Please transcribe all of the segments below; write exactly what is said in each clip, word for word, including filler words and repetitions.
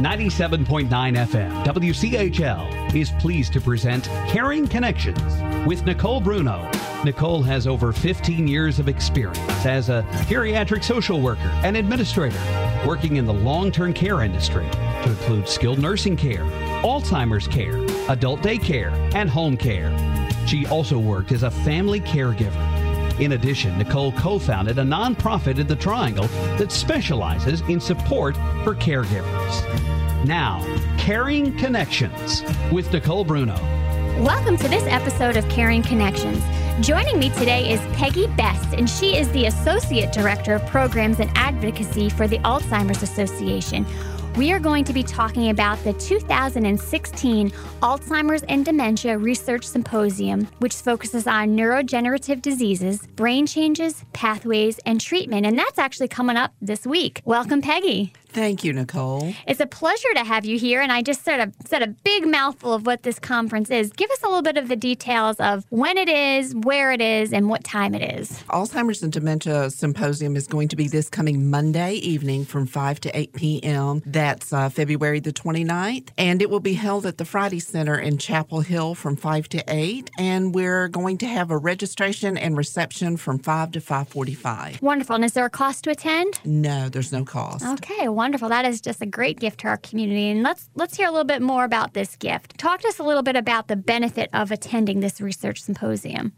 ninety-seven point nine F M, W C H L is pleased to present Caring Connections with Nicole Bruno. Nicole has over fifteen years of experience as a geriatric social worker and administrator, working in the long-term care industry to include skilled nursing care, Alzheimer's care, adult day care, and home care. She also worked as a family caregiver. In addition, Nicole co-founded a nonprofit in the Triangle that specializes in support for caregivers. Now, Caring Connections with Nicole Bruno. Welcome to this episode of Caring Connections. Joining me today is Peggy Best, and she is the Associate Director of Programs and Advocacy for the Alzheimer's Association. We are going to be talking about the two thousand sixteen Alzheimer's and Dementia Research Symposium, which focuses on neurodegenerative diseases, brain changes, pathways, and treatment. And that's actually coming up this week. Welcome, Peggy. Thank you, Nicole. It's a pleasure to have you here, and I just sort of said a big mouthful of what this conference is. Give us a little bit of the details of when it is, where it is, and what time it is. Alzheimer's and Dementia Symposium is going to be this coming Monday evening from five to eight p.m. That's uh, February the twenty-ninth, and it will be held at the Friday Center in Chapel Hill from five to eight, and we're going to have a registration and reception from five to five forty-five. Wonderful. And is there a cost to attend? No, there's no cost. Okay, wonderful. Wonderful. That is just a great gift to our community. And let's let's hear a little bit more about this gift. Talk to us a little bit about the benefit of attending this research symposium.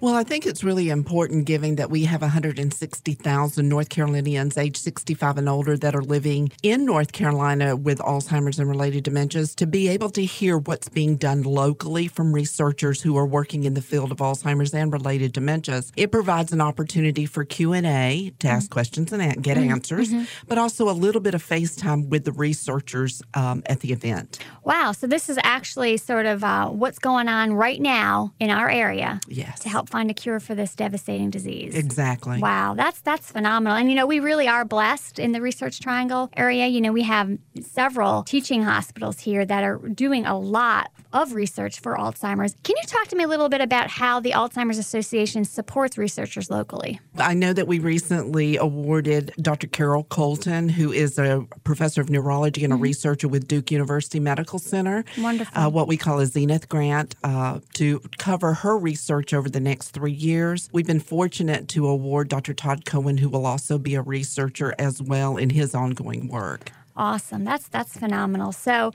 Well, I think it's really important, given that we have one hundred sixty thousand North Carolinians age sixty-five and older that are living in North Carolina with Alzheimer's and related dementias, to be able to hear what's being done locally from researchers who are working in the field of Alzheimer's and related dementias. It provides an opportunity for Q and A, to ask mm-hmm. questions and get mm-hmm. answers, mm-hmm. but also a little bit of FaceTime with the researchers um, at the event. Wow. So this is actually sort of uh, what's going on right now in our area. Yes. To help find a cure for this devastating disease. Exactly. Wow. That's that's phenomenal. And, you know, we really are blessed in the Research Triangle area. You know, we have several teaching hospitals here that are doing a lot of research for Alzheimer's. Can you talk to me a little bit about how the Alzheimer's Association supports researchers locally? I know that we recently awarded Doctor Carol Colton, who is a professor of neurology and a mm-hmm. researcher with Duke University Medical Center. Wonderful. Uh, what we call a Zenith grant uh, to cover her research over the next three years. We've been fortunate to award Doctor Todd Cohen, who will also be a researcher as well in his ongoing work. Awesome. That's that's phenomenal. So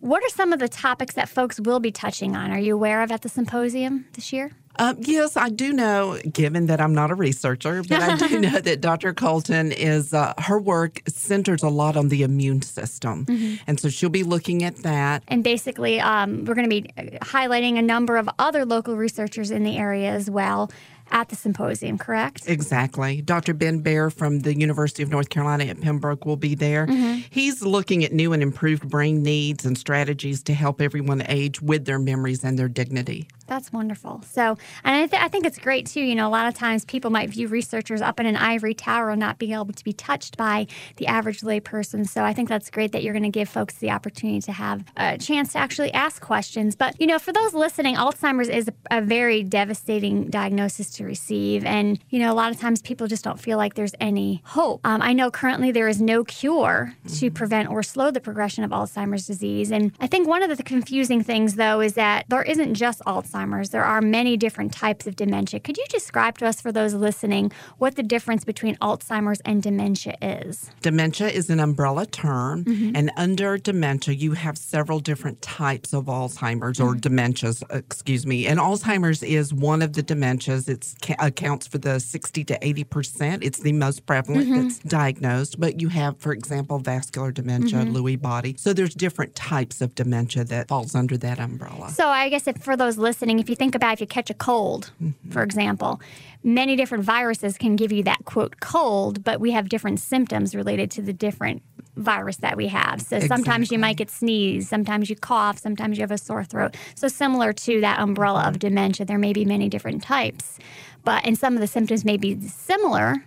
what are some of the topics that folks will be touching on? Are you aware of at the symposium this year? Uh, yes, I do know, given that I'm not a researcher, but I do know that Doctor Colton is, uh, her work centers a lot on the immune system. Mm-hmm. And so she'll be looking at that. And basically, um, we're going to be highlighting a number of other local researchers in the area as well at the symposium, correct? Exactly. Doctor Ben Baer from the University of North Carolina at Pembroke will be there. Mm-hmm. He's looking at new and improved brain needs and strategies to help everyone age with their memories and their dignity. That's wonderful. So, and I, th- I think it's great, too. You know, a lot of times people might view researchers up in an ivory tower and not being able to be touched by the average lay person. So I think that's great that you're going to give folks the opportunity to have a chance to actually ask questions. But, you know, for those listening, Alzheimer's is a, a very devastating diagnosis to to receive. And, you know, a lot of times people just don't feel like there's any hope. Um, I know currently there is no cure to prevent or slow the progression of Alzheimer's disease. And I think one of the confusing things, though, is that there isn't just Alzheimer's. There are many different types of dementia. Could you describe to us, for those listening, what the difference between Alzheimer's and dementia is? Dementia is an umbrella term. Mm-hmm. And under dementia, you have several different types of Alzheimer's, mm-hmm. or dementias, excuse me. And Alzheimer's is one of the dementias. It's accounts for the sixty to eighty percent. It's the most prevalent mm-hmm. that's diagnosed. But you have, for example, vascular dementia, mm-hmm. Lewy body. So there's different types of dementia that falls under that umbrella. So I guess if, for those listening, if you think about if you catch a cold, mm-hmm. for example, many different viruses can give you that, quote, cold, but we have different symptoms related to the different virus that we have. So exactly. Sometimes you might get sneezed, sometimes you cough, sometimes you have a sore throat. So similar to that umbrella of dementia, there may be many different types. But and some of the symptoms may be similar,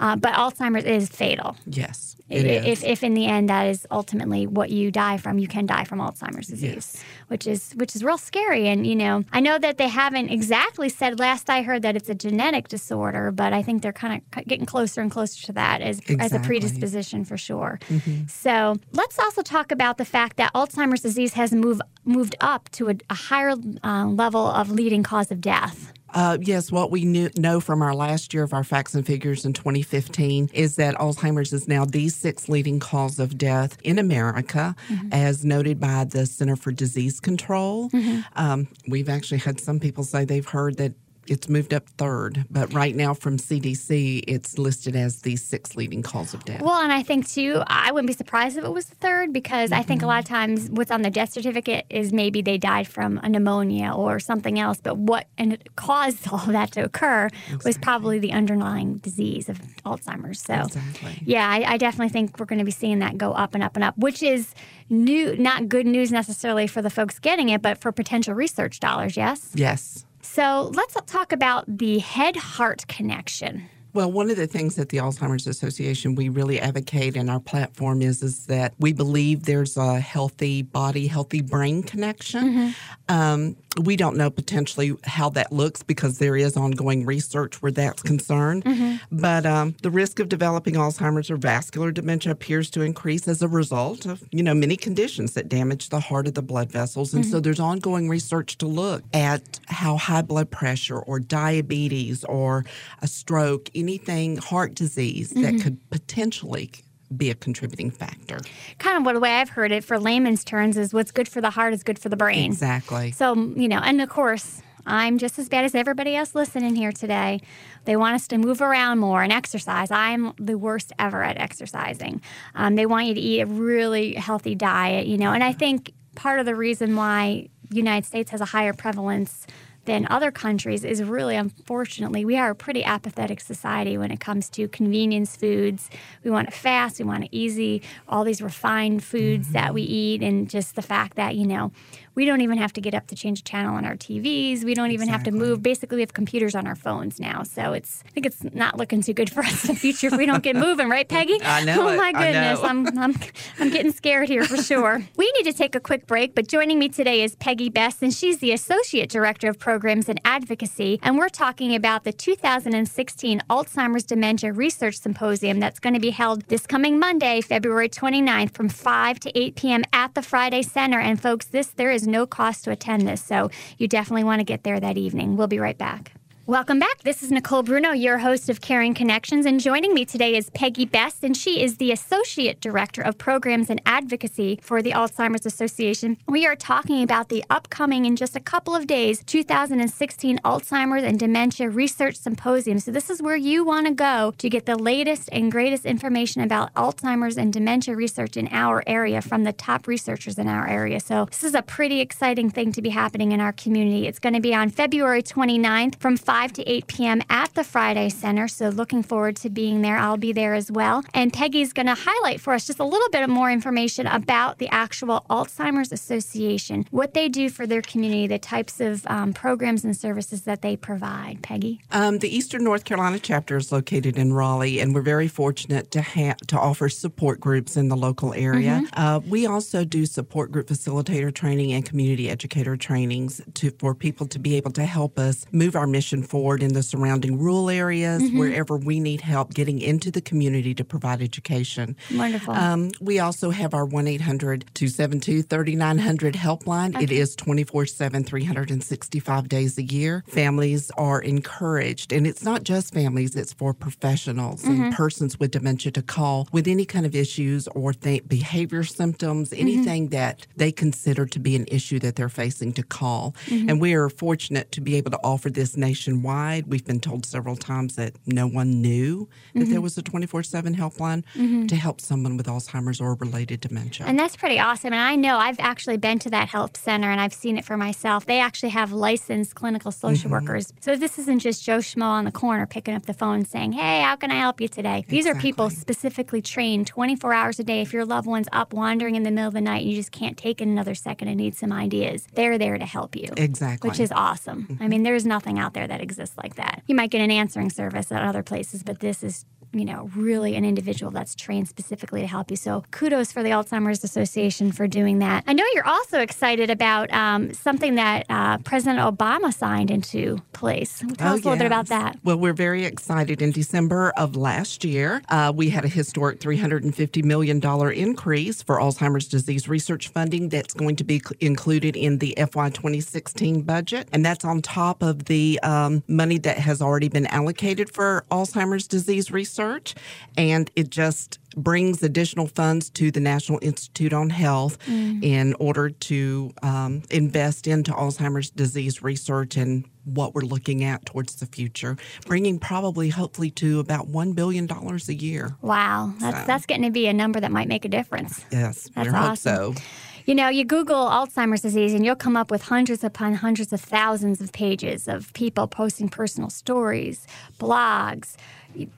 Uh, but Alzheimer's is fatal. Yes, it if, is. If, if in the end that is ultimately what you die from, you can die from Alzheimer's disease, yes. which is which is real scary. And, you know, I know that they haven't exactly said, last I heard, that it's a genetic disorder, but I think they're kind of getting closer and closer to that as, exactly. as a predisposition for sure. Mm-hmm. So let's also talk about the fact that Alzheimer's disease has moved moved up to a, a higher uh, level of leading cause of death. Uh, yes, what we knew, know from our last year of our facts and figures in twenty fifteen is that Alzheimer's is now the sixth leading cause of death in America, mm-hmm. as noted by the Center for Disease Control. Mm-hmm. Um, we've actually had some people say they've heard that it's moved up third, but right now from C D C, it's listed as the sixth leading cause of death. Well, and I think, too, I wouldn't be surprised if it was the third because mm-hmm. I think a lot of times what's on the death certificate is maybe they died from a pneumonia or something else, but what and it caused all of that to occur exactly. was probably the underlying disease of Alzheimer's. So, exactly. yeah, I, I definitely think we're going to be seeing that go up and up and up, which is new, not good news necessarily for the folks getting it, but for potential research dollars, yes? Yes. So let's talk about the head-heart connection. Well, one of the things that the Alzheimer's Association we really advocate in our platform is, is that we believe there's a healthy body, healthy brain connection. Mm-hmm. Um, we don't know potentially how that looks because there is ongoing research where that's concerned. Mm-hmm. But um, the risk of developing Alzheimer's or vascular dementia appears to increase as a result of, you know, many conditions that damage the heart of the blood vessels. And mm-hmm. so there's ongoing research to look at how high blood pressure or diabetes or a stroke, anything, heart disease mm-hmm. that could potentially be a contributing factor. Kind of what the way I've heard it for layman's terms is what's good for the heart is good for the brain. Exactly. So, you know, and of course, I'm just as bad as everybody else listening here today. They want us to move around more and exercise. I'm the worst ever at exercising. Um, they want you to eat a really healthy diet, you know, and I think part of the reason why the United States has a higher prevalence than other countries is really, unfortunately, we are a pretty apathetic society when it comes to convenience foods. We want it fast. We want it easy. All these refined foods mm-hmm. that we eat and just the fact that, you know, we don't even have to get up to change a channel on our T Vs. We don't even exactly. have to move. Basically, we have computers on our phones now. So it's I think it's not looking too good for us in the future if we don't get moving. Right, Peggy? I know. Oh, my goodness. I know. I'm, I'm, I'm getting scared here for sure. We need to take a quick break, but joining me today is Peggy Best, and she's the Associate Director of Programs and Advocacy. And we're talking about the two thousand sixteen Alzheimer's Dementia Research Symposium that's going to be held this coming Monday, February twenty-ninth from five to eight p.m. at the Friday Center. And folks, this there is no cost to attend this, so you definitely want to get there that evening. We'll be right back. Welcome back. This is Nicole Bruno, your host of Caring Connections, and joining me today is Peggy Best, and she is the Associate Director of Programs and Advocacy for the Alzheimer's Association. We are talking about the upcoming, in just a couple of days, two thousand sixteen Alzheimer's and Dementia Research Symposium. So this is where you want to go to get the latest and greatest information about Alzheimer's and dementia research in our area from the top researchers in our area. So this is a pretty exciting thing to be happening in our community. It's going to be on February twenty-ninth from five to eight p.m. at the Friday Center, so looking forward to being there. I'll be there as well. And Peggy's going to highlight for us just a little bit more information about the actual Alzheimer's Association, what they do for their community, the types of um, programs and services that they provide. Peggy? Um, the Eastern North Carolina chapter is located in Raleigh, and we're very fortunate to ha- to offer support groups in the local area. Mm-hmm. Uh, we also do support group facilitator training and community educator trainings to for people to be able to help us move our mission forward in the surrounding rural areas, mm-hmm. wherever we need help getting into the community to provide education. Wonderful. Um, we also have our one eight hundred two seven two three nine zero zero helpline. Okay. It is twenty-four seven, three hundred sixty-five days a year. Families are encouraged, and it's not just families, it's for professionals mm-hmm. and persons with dementia to call with any kind of issues or th- behavior symptoms, anything mm-hmm. that they consider to be an issue that they're facing to call. Mm-hmm. And we are fortunate to be able to offer this nation wide. We've been told several times that no one knew that mm-hmm. there was a twenty-four seven helpline mm-hmm. to help someone with Alzheimer's or related dementia. And that's pretty awesome. And I know I've actually been to that help center and I've seen it for myself. They actually have licensed clinical social mm-hmm. workers. So this isn't just Joe Schmo on the corner picking up the phone saying, hey, how can I help you today? These exactly. are people specifically trained twenty-four hours a day. If your loved one's up wandering in the middle of the night and you just can't take it another second and need some ideas, they're there to help you. Exactly. Which is awesome. Mm-hmm. I mean, there's nothing out there that exists like that. You might get an answering service at other places, but this is you know, really an individual that's trained specifically to help you. So kudos for the Alzheimer's Association for doing that. I know you're also excited about um, something that uh, President Obama signed into place. Tell oh, us a little yes. bit about that. Well, we're very excited. In December of last year, uh, we had a historic three hundred fifty million dollars increase for Alzheimer's disease research funding that's going to be included in the F Y twenty sixteen budget. And that's on top of the um, money that has already been allocated for Alzheimer's disease research. And it just brings additional funds to the National Institute on Health mm. in order to um, invest into Alzheimer's disease research and what we're looking at towards the future, bringing probably, hopefully, to about one billion dollars a year. Wow. That's, so. that's getting to be a number that might make a difference. Yes. That's awesome. I hope so. You know, you Google Alzheimer's disease and you'll come up with hundreds upon hundreds of thousands of pages of people posting personal stories, blogs,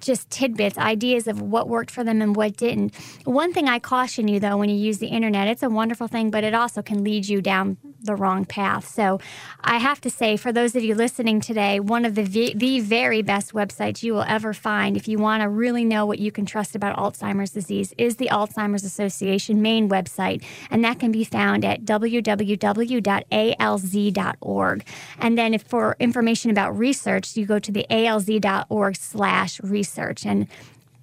just tidbits, ideas of what worked for them and what didn't. One thing I caution you, though, when you use the internet, it's a wonderful thing, but it also can lead you down the wrong path. So I have to say, for those of you listening today, one of the v- the very best websites you will ever find if you want to really know what you can trust about Alzheimer's disease is the Alzheimer's Association main website, and that can be found at w w w dot a l z dot org. And then if for information about research, you go to the a l z dot org slash research, and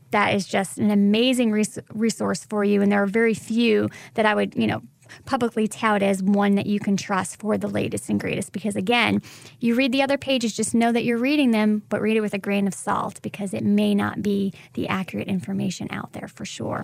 that is just an amazing res- resource for you. And there are very few that I would, you know, publicly tout as one that you can trust for the latest and greatest, because again, you read the other pages, just know that you're reading them, but read it with a grain of salt, because it may not be the accurate information out there for sure.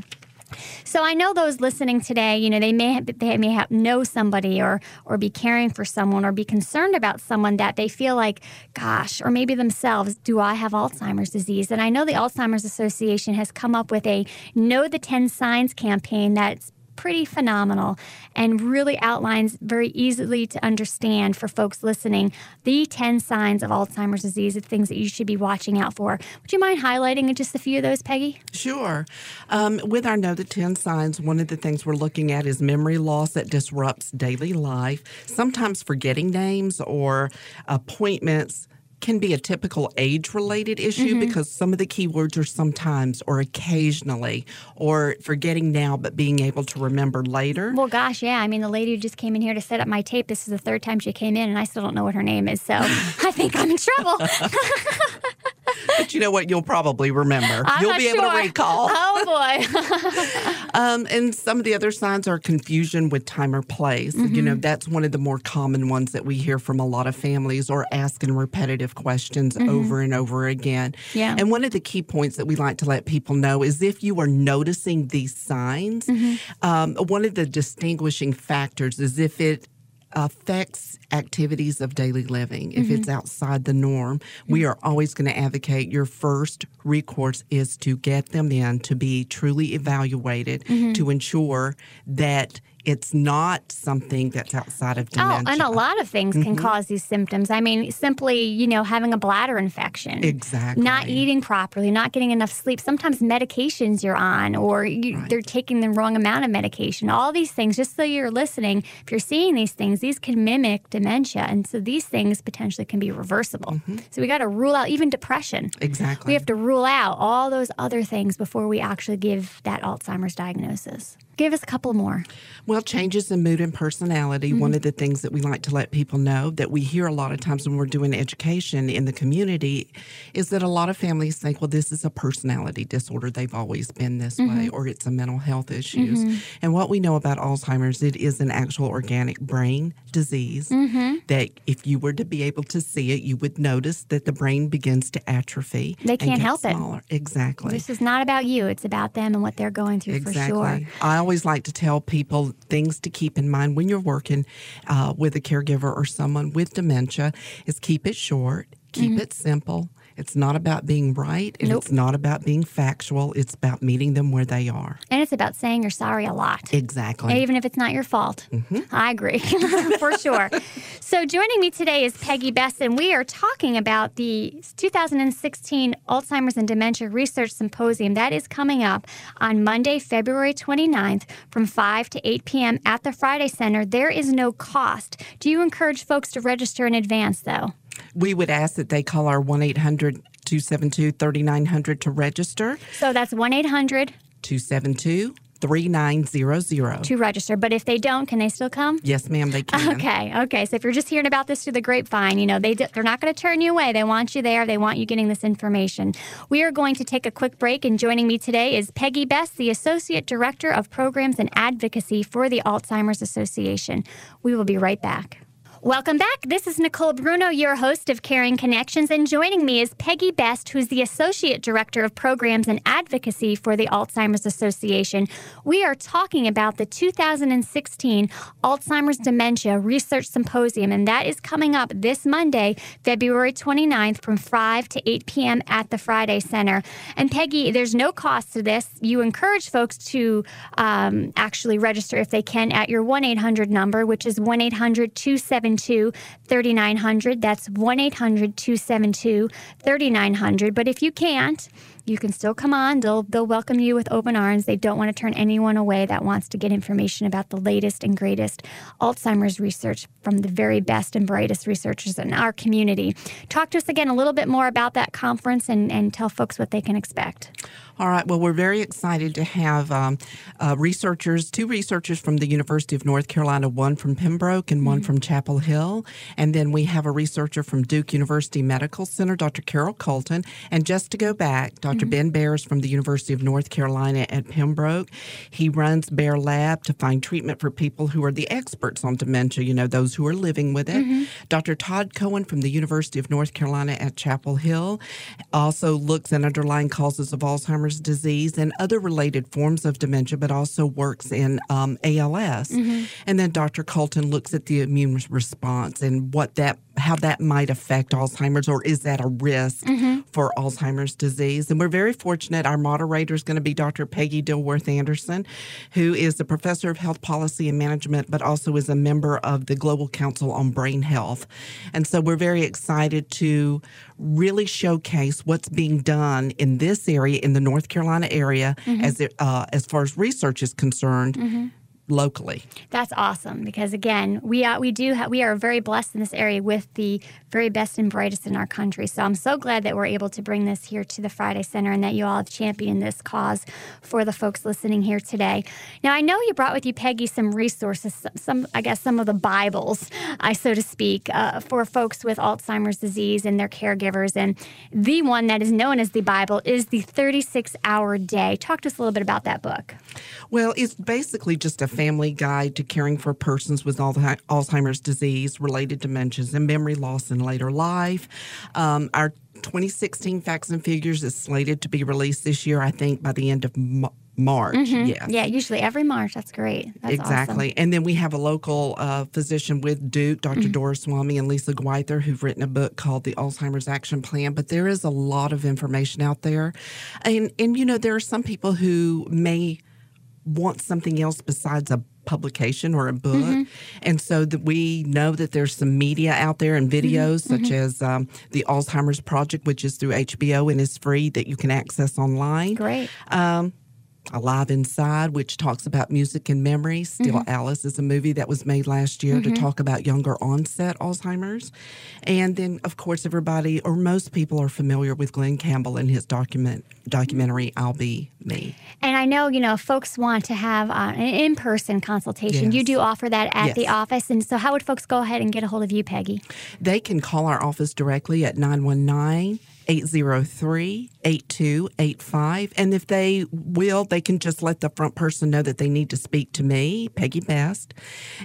So I know those listening today, you know, they may have, they may have know somebody or or be caring for someone or be concerned about someone that they feel like, gosh, or maybe themselves, do I have Alzheimer's disease? And I know the Alzheimer's Association has come up with a Know the ten Signs campaign that's pretty phenomenal and really outlines very easily to understand for folks listening the ten signs of Alzheimer's disease, the things that you should be watching out for. Would you mind highlighting just a few of those, Peggy? Sure. Um, with our Know the ten Signs, one of the things we're looking at is memory loss that disrupts daily life. Sometimes forgetting names or appointments can be a typical age-related issue mm-hmm. because some of the keywords are sometimes or occasionally or forgetting now but being able to remember later. Well, gosh, yeah. I mean, the lady who just came in here to set up my tape, this is the third time she came in, and I still don't know what her name is, so I think I'm in trouble. But you know what? You'll probably remember. I'm You'll be sure. able to recall. Oh, boy. um, and some of the other signs are confusion with time or place. Mm-hmm. You know, that's one of the more common ones that we hear from a lot of families, or asking repetitive questions mm-hmm. over and over again. Yeah. And one of the key points that we like to let people know is if you are noticing these signs, mm-hmm. um, one of the distinguishing factors is if it affects activities of daily living. If mm-hmm. it's outside the norm, mm-hmm. we are always going to advocate your first recourse is to get them in to be truly evaluated mm-hmm. to ensure that it's not something that's outside of dementia. Oh, and a lot of things can mm-hmm. cause these symptoms. I mean, simply, you know, having a bladder infection. Exactly. Not eating properly, not getting enough sleep. Sometimes medications you're on, or you, right. they're taking the wrong amount of medication. All these things, just so you're listening, if you're seeing these things, these can mimic dementia. And so these things potentially can be reversible. Mm-hmm. So we got to rule out even depression. Exactly. We have to rule out all those other things before we actually give that Alzheimer's diagnosis. Give us a couple more. Well, changes in mood and personality. Mm-hmm. One of the things that we like to let people know that we hear a lot of times when we're doing education in the community is that a lot of families think, well, this is a personality disorder. They've always been this mm-hmm. way, or it's a mental health issues. Mm-hmm. And what we know about Alzheimer's, it is an actual organic brain disease mm-hmm. that if you were to be able to see it, you would notice that the brain begins to atrophy. They can't help smaller. It. Exactly. This is not about you. It's about them and what they're going through exactly. for sure. I I always like to tell people things to keep in mind when you're working uh, with a caregiver or someone with dementia is keep it short, keep mm-hmm. it simple. It's not about being right, and nope. it's not about being factual. It's about meeting them where they are. And it's about saying you're sorry a lot. Exactly. Even if it's not your fault. Mm-hmm. I agree, for sure. So joining me today is Peggy Best, and we are talking about the two thousand sixteen Alzheimer's and Dementia Research Symposium. That is coming up on Monday, February twenty-ninth from five to eight p.m. at the Friday Center. There is no cost. Do you encourage folks to register in advance, though? We would ask that they call our one eight hundred two seven two, three nine zero zero to register. So that's one eight hundred, two seven two, three nine zero zero. three nine zero zero. To register. But if they don't, can they still come? Yes, ma'am, they can. Okay, okay. So if you're just hearing about this through the grapevine, you know, they do, they're not going to turn you away. They want you there. They want you getting this information. We are going to take a quick break, and joining me today is Peggy Best, the Associate Director of Programs and Advocacy for the Alzheimer's Association. We will be right back. Welcome back. This is Nicole Bruno, your host of Caring Connections, and joining me is Peggy Best, who's the Associate Director of Programs and Advocacy for the Alzheimer's Association. We are talking about the two thousand sixteen Alzheimer's Dementia Research Symposium, and that is coming up this Monday, February twenty-ninth, from five to eight p.m. at the Friday Center. And Peggy, there's no cost to this. You encourage folks to um, actually register if they can at your one eight hundred number, which is one eight hundred, two seven two, three nine zero zero. thirty-nine hundred. That's one eight hundred, two seven two, three nine zero zero. But if you can't, you can still come on. They'll they'll welcome you with open arms. They don't want to turn anyone away that wants to get information about the latest and greatest Alzheimer's research from the very best and brightest researchers in our community. Talk to us again a little bit more about that conference and, and tell folks what they can expect. All right. Well, we're very excited to have um, uh, researchers, two researchers from the University of North Carolina, one from Pembroke and one mm-hmm. from Chapel Hill. And then we have a researcher from Duke University Medical Center, Doctor Carol Colton. And just to go back, Doctor Mm-hmm. Ben Baer is from the University of North Carolina at Pembroke. He runs Baer Lab to find treatment for people who are the experts on dementia, you know, those who are living with it. Mm-hmm. Doctor Todd Cohen from the University of North Carolina at Chapel Hill also looks at underlying causes of Alzheimer's disease and other related forms of dementia, but also works in um, A L S. Mm-hmm. And then Doctor Colton looks at the immune response and what that how that might affect Alzheimer's, or is that a risk mm-hmm. for Alzheimer's disease? And we're very fortunate. Our moderator is going to be Doctor Peggy Dilworth-Anderson, who is the professor of health policy and management, but also is a member of the Global Council on Brain Health. And so we're very excited to really showcase what's being done in this area, in the North Carolina area, mm-hmm. as it, uh, as far as research is concerned. Mm-hmm. Locally. That's awesome, because again, we are, we do ha- we are very blessed in this area with the very best and brightest in our country. So I'm so glad that we're able to bring this here to the Friday Center and that you all have championed this cause for the folks listening here today. Now, I know you brought with you, Peggy, some resources, some I guess some of the Bibles, I so to speak, uh, for folks with Alzheimer's disease and their caregivers. And the one that is known as the Bible is the thirty-six hour day. Talk to us a little bit about that book. Well, it's basically just a family guide to caring for persons with Alzheimer's disease, related dementias, and memory loss in later life. Um, our twenty sixteen Facts and Figures is slated to be released this year, I think, by the end of March. March, mm-hmm. yes. Yeah, usually every March. That's great. That's exactly. Awesome. And then we have a local uh, physician with Duke, Doctor Mm-hmm. Doris Swamy and Lisa Gwyther, who've written a book called The Alzheimer's Action Plan. But there is a lot of information out there. And, and you know, there are some people who may want something else besides a publication or a book. Mm-hmm. And so that we know that there's some media out there and videos mm-hmm. such mm-hmm. as um, the Alzheimer's Project, which is through H B O and is free, that you can access online. Great. Um, Alive Inside, which talks about music and memory. Still mm-hmm. Alice is a movie that was made last year mm-hmm. to talk about younger onset Alzheimer's. And then, of course, everybody or most people are familiar with Glenn Campbell and his document documentary, I'll Be Me. And I know, you know, folks want to have uh, an in-person consultation. Yes. You do offer that at yes. the office. And so how would folks go ahead and get a hold of you, Peggy? They can call our office directly at nine one nine, eight oh three, eight two eight five. And if they will, they can just let the front person know that they need to speak to me, Peggy Best.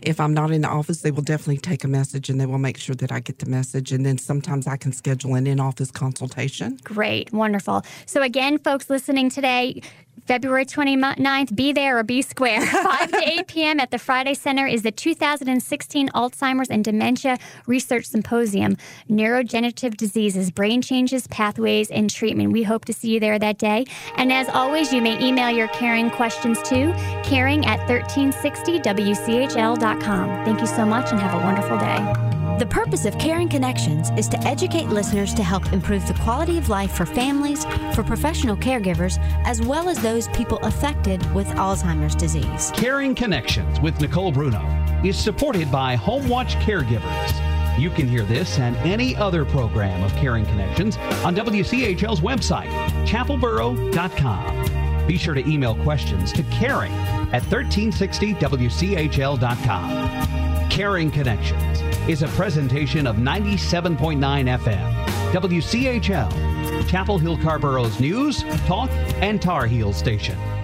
If I'm not in the office, they will definitely take a message and they will make sure that I get the message. And then sometimes I can schedule an in-office consultation. Great. Wonderful. So again, folks listening today, February twenty-ninth, be there or be square. five to eight p.m. at the Friday Center is the two thousand sixteen Alzheimer's and Dementia Research Symposium, Neurodegenerative Diseases, Brain Changes, Pathways, and Treatment. We hope to see you there that day. And as always, you may email your caring questions to caring at thirteen sixty W C H L dot com. Thank you so much and have a wonderful day. The purpose of Caring Connections is to educate listeners to help improve the quality of life for families, for professional caregivers, as well as those people affected with Alzheimer's disease. Caring Connections with Nicole Bruno is supported by Home Watch Caregivers. You can hear this and any other program of Caring Connections on W C H L's website, Chapelboro dot com. Be sure to email questions to caring at thirteen sixty W C H L dot com. Caring Connections is a presentation of ninety-seven point nine F M, W C H L, Chapel Hill Carborough's news, talk, and Tar Heel station.